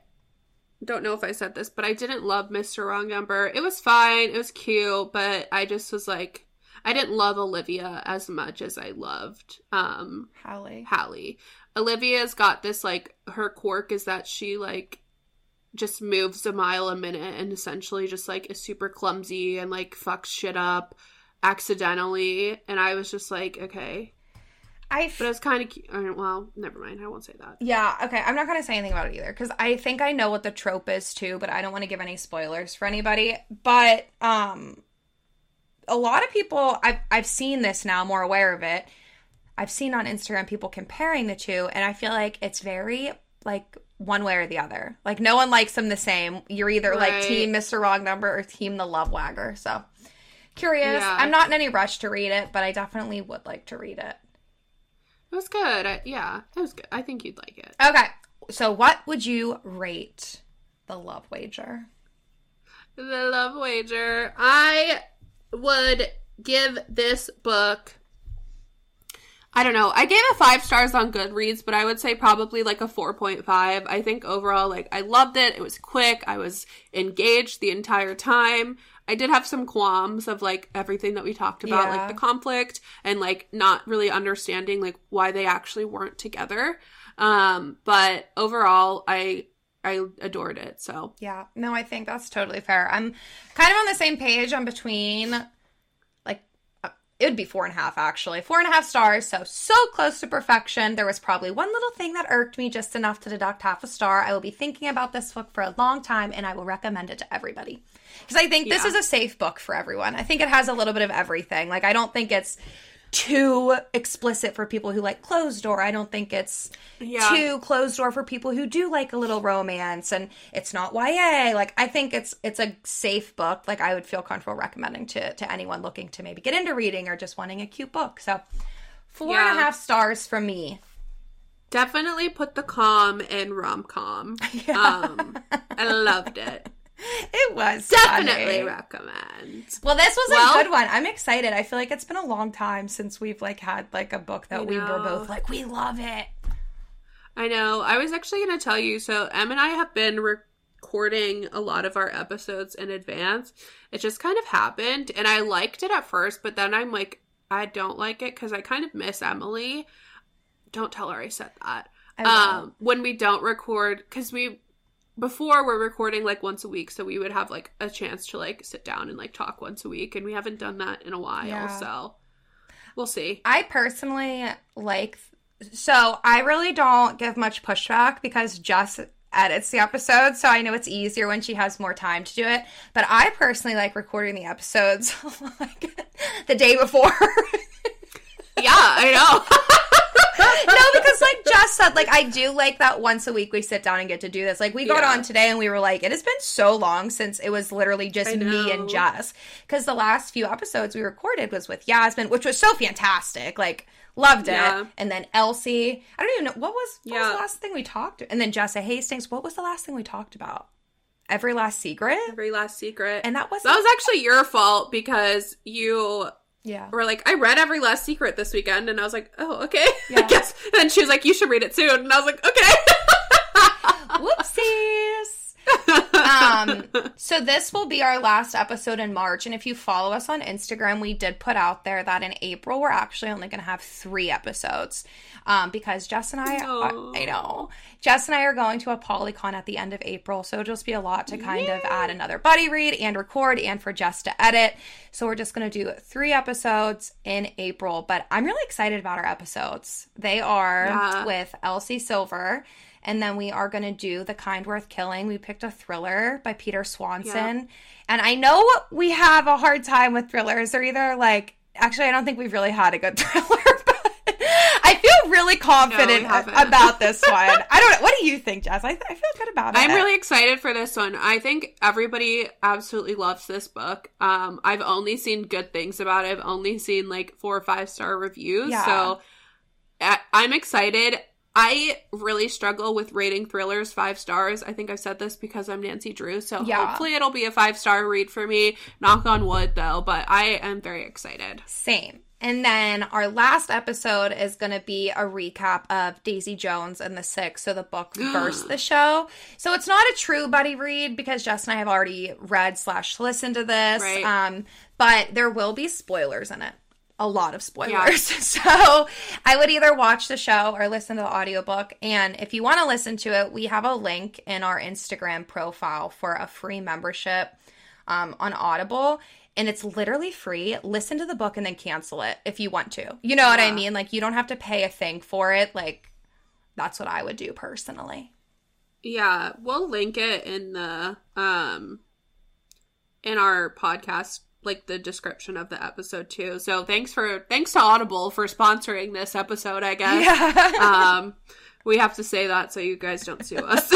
don't know if I said this, but I didn't love Mister Wrong Number. It was fine. It was cute. But I just was like, I didn't love Olivia as much as I loved um, Hallie. Hallie. Olivia's got this, like, her quirk is that she, like, just moves a mile a minute and essentially just, like, is super clumsy and, like, fucks shit up accidentally. And I was just like, okay. I f- but it was kind of cute. Well, never mind. I won't say that. Yeah, okay. I'm not going to say anything about it either because I think I know what the trope is, too, but I don't want to give any spoilers for anybody. But um, a lot of people, I've, I've seen this now, more aware of it. I've seen on Instagram people comparing the two, and I feel like it's very, like, one way or the other. Like, no one likes them the same. You're either, right. like, team Mister Wrong Number or team The Love Wager. So, curious. Yeah. I'm not in any rush to read it, but I definitely would like to read it. It was good. I, yeah, it was good. I think you'd like it. Okay. So, what would you rate The Love Wager? The Love Wager. I would give this book... I don't know. I gave it five stars on Goodreads, but I would say probably like a four point five. I think overall, like, I loved it. It was quick. I was engaged the entire time. I did have some qualms of, like, everything that we talked about, yeah. like the conflict and, like, not really understanding, like, why they actually weren't together. Um, but overall, I I adored it. So yeah, no, I think that's totally fair. I'm kind of on the same page. I'm between. It would be four and a half, actually. Four and a half stars, so, so close to perfection. There was probably one little thing that irked me just enough to deduct half a star. I will be thinking about this book for a long time, and I will recommend it to everybody. Because I think yeah. this is a safe book for everyone. I think it has a little bit of everything. Like, I don't think it's too explicit for people who like closed door. I don't think it's yeah. too closed door for people who do like a little romance. And it's not Y A. Like, I think it's it's a safe book. Like, I would feel comfortable recommending to, to anyone looking to maybe get into reading or just wanting a cute book. So four yeah. and a half stars from me. Definitely put the calm in rom-com. Yeah. Um, I loved it. It was definitely funny. Recommend. Well, this was well, a good one. I'm excited. I feel like it's been a long time since we've like had like a book that we were both like, we love it. I know. I was actually going to tell you. So Em and I have been recording a lot of our episodes in advance. It just kind of happened, and I liked it at first, but then I'm like, I don't like it because I kind of miss Emilee. Don't tell her I said that. I um, when we don't record, because we. Before, we're recording, like, once a week, so we would have, like, a chance to, like, sit down and, like, talk once a week, and we haven't done that in a while, yeah. So we'll see. I personally like, so I really don't give much pushback because Jess edits the episode, so I know it's easier when she has more time to do it, but I personally like recording the episodes, like, the day before. Yeah, I know. No, because like Jess said, like I do like that once a week we sit down and get to do this. Like we got yeah. on today and we were like, it has been so long since it was literally just me and Jess. Because the last few episodes we recorded was with Yasmin, which was so fantastic. Like loved it. Yeah. And then Elsie. I don't even know. What was, what yeah. was the last thing we talked about? And then Jessa Hastings. What was the last thing we talked about? Every Last Secret? Every Last Secret. And that was That was actually your fault because you... Yeah. We're like, I read Every Last Secret this weekend, and I was like, oh, okay. Yeah. I guess. And then she was like, you should read it soon. And I was like, okay. Whoopsies. um, so this will be our last episode in March. And if you follow us on Instagram, we did put out there that in April, we're actually only going to have three episodes. Um, because Jess and I, oh. I, I know, Jess and I are going to a Polycon at the end of April. So it'll just be a lot to kind Yay. of add another buddy read and record and for Jess to edit. So we're just going to do three episodes in April. But I'm really excited about our episodes. They are yeah. with Elsie Silver. And then we are going to do The Kind Worth Killing. We picked a thriller by Peter Swanson. Yeah. And I know we have a hard time with thrillers. They're either like, actually, I don't think we've really had a good thriller. I feel really confident no, about this one. I don't know. What do you think, Jess? I, th- I feel good about it. I'm really excited for this one. I think everybody absolutely loves this book. Um, I've only seen good things about it. I've only seen like four or five star reviews. Yeah. So I- I'm excited. I really struggle with rating thrillers five stars. I think I've said this because I'm Nancy Drew. So yeah. hopefully it'll be a five star read for me. Knock on wood, though. But I am very excited. Same. And then our last episode is going to be a recap of Daisy Jones and the Six, so the book versus the show. So it's not a true buddy read because Jess and I have already read slash listened to this, right. um, but there will be spoilers in it. A lot of spoilers. Yeah. So I would either watch the show or listen to the audiobook. And if you want to listen to it, we have a link in our Instagram profile for a free membership um, on Audible. And it's literally free. Listen to the book and then cancel it if you want to. You know yeah. what I mean? Like, you don't have to pay a thing for it. Like, that's what I would do personally. Yeah. We'll link it in the, um, in our podcast, like, the description of the episode, too. So, thanks for, thanks to Audible for sponsoring this episode, I guess. Yeah. um, we have to say that so you guys don't sue us.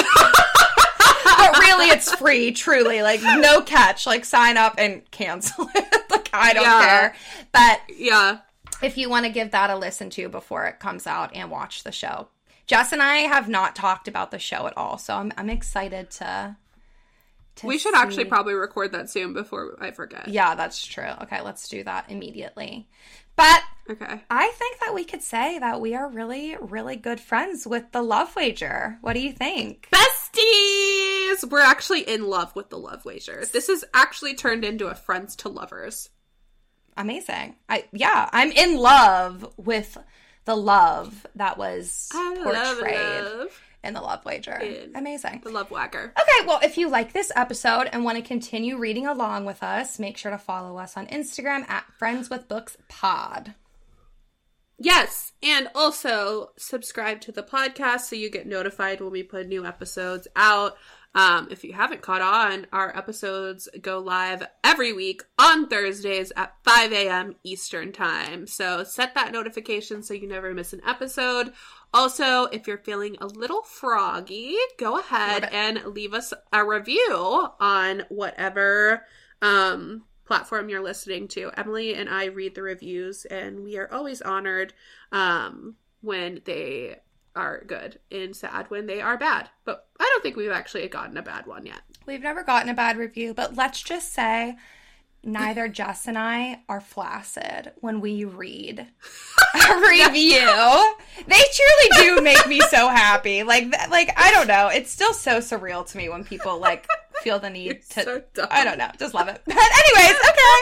But really, it's free, truly. Like, no catch. Like, sign up and cancel it. Like, I don't yeah. care. But yeah, if you want to give that a listen to before it comes out and watch the show. Jess and I have not talked about the show at all, so I'm I'm excited to, to We should see. Actually probably record that soon before I forget. Yeah, that's true. Okay, let's do that immediately. But okay. I think that we could say that we are really, really good friends with The Love Wager. What do you think? Besties! We're actually in love with The Love Wager. This has actually turned into a friends to lovers. Amazing. I Yeah, I'm in love with the love that was I portrayed. Love love. In The Love Wager. In Amazing. The Love Wager. Okay, well, if you like this episode and want to continue reading along with us, make sure to follow us on Instagram at friends with books pod. Yes, and also subscribe to the podcast so you get notified when we put new episodes out. Um, if you haven't caught on, our episodes go live every week on Thursdays at five a.m. Eastern Time. So set that notification so you never miss an episode. Also, if you're feeling a little froggy, go ahead and leave us a review on whatever um, platform you're listening to. Emilee and I read the reviews, and we are always honored um, when they are good and sad when they are bad. But I don't think we've actually gotten a bad one yet. We've never gotten a bad review, but let's just say neither Jess and I are flaccid when we read a review. They truly do make me so happy. Like, like I don't know. It's still so surreal to me when people, like, feel the need You're to... So dumb. I don't know. Just love it. But anyways, okay.